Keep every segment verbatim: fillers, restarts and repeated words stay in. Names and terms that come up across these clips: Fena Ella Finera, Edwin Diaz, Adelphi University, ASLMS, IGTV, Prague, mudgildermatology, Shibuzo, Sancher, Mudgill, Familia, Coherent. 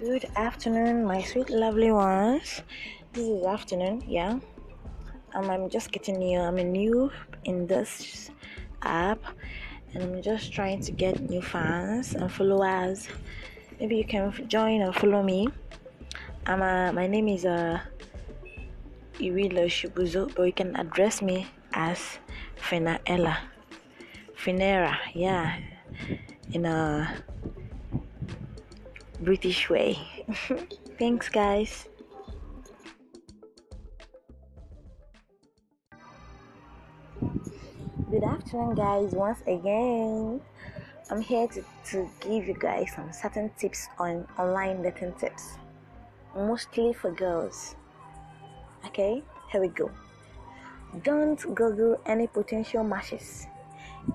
Good afternoon, my sweet lovely ones. This is afternoon, yeah. Um, I'm just getting new. I'm a new in this app, and I'm just trying to get new fans and followers. Maybe you can join or follow me. I'm a, my name is uh, Iwilo Shibuzo, but you can address me as Fena Ella Finera, yeah. In a British way. Thanks, guys. Good afternoon, guys. Once again, I'm here to, to give you guys some certain tips on online dating tips, mostly for girls. Okay, here we go. Don't Google any potential matches.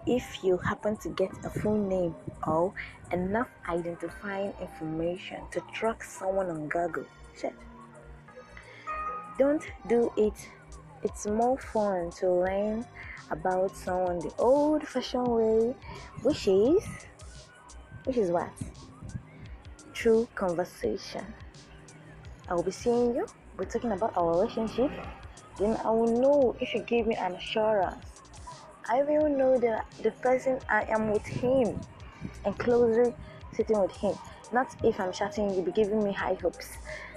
If you happen to get a full name or enough identifying information to track someone on Google, shit, don't do it. It's more fun to learn about someone the old-fashioned way, which is, which is what? True conversation. I will be seeing you. We're talking about our relationship. Then I will know if you give me an assurance. I will know that the person I am with him and closely sitting with him. Not if I'm chatting, you'll be giving me high hopes,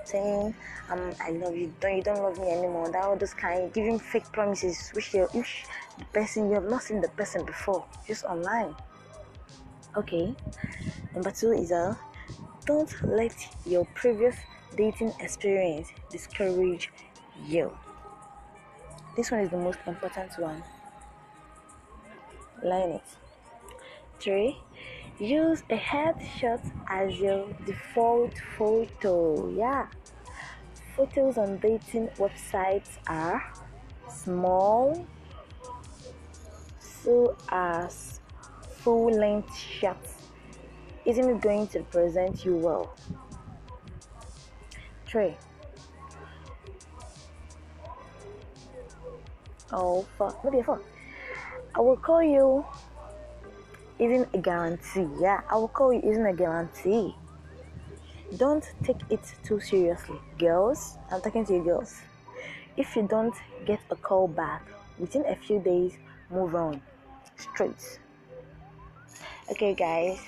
saying um I love you, don't you don't love me anymore. That all those kind, giving fake promises, which you which the person you have not seen the person before, just online. Okay. Number two is uh don't let your previous dating experience discourage you. This one is the most important one. Learn it. Three, use a headshot as your default photo. Yeah, photos on dating websites are small, so as full-length shots isn't going to present you well. Three. Oh, four. Maybe four. I will call you isn't a guarantee. Yeah, I will call you isn't a guarantee. Don't take it too seriously. Girls, I'm talking to you girls. If you don't get a call back within a few days, move on. Straight. Okay, guys.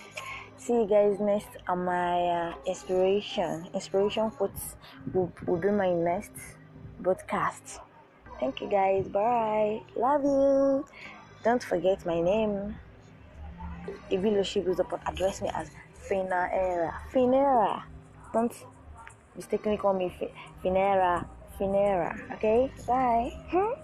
See you guys next on my uh, inspiration. Inspiration quotes will, will be my next broadcast. Thank you, guys. Bye. Love you. Don't forget my name. Iwilo Shibuzo, but address me as Fena Ella Finera. Don't mistakenly call me Finera Finera. Okay? Bye. Hmm?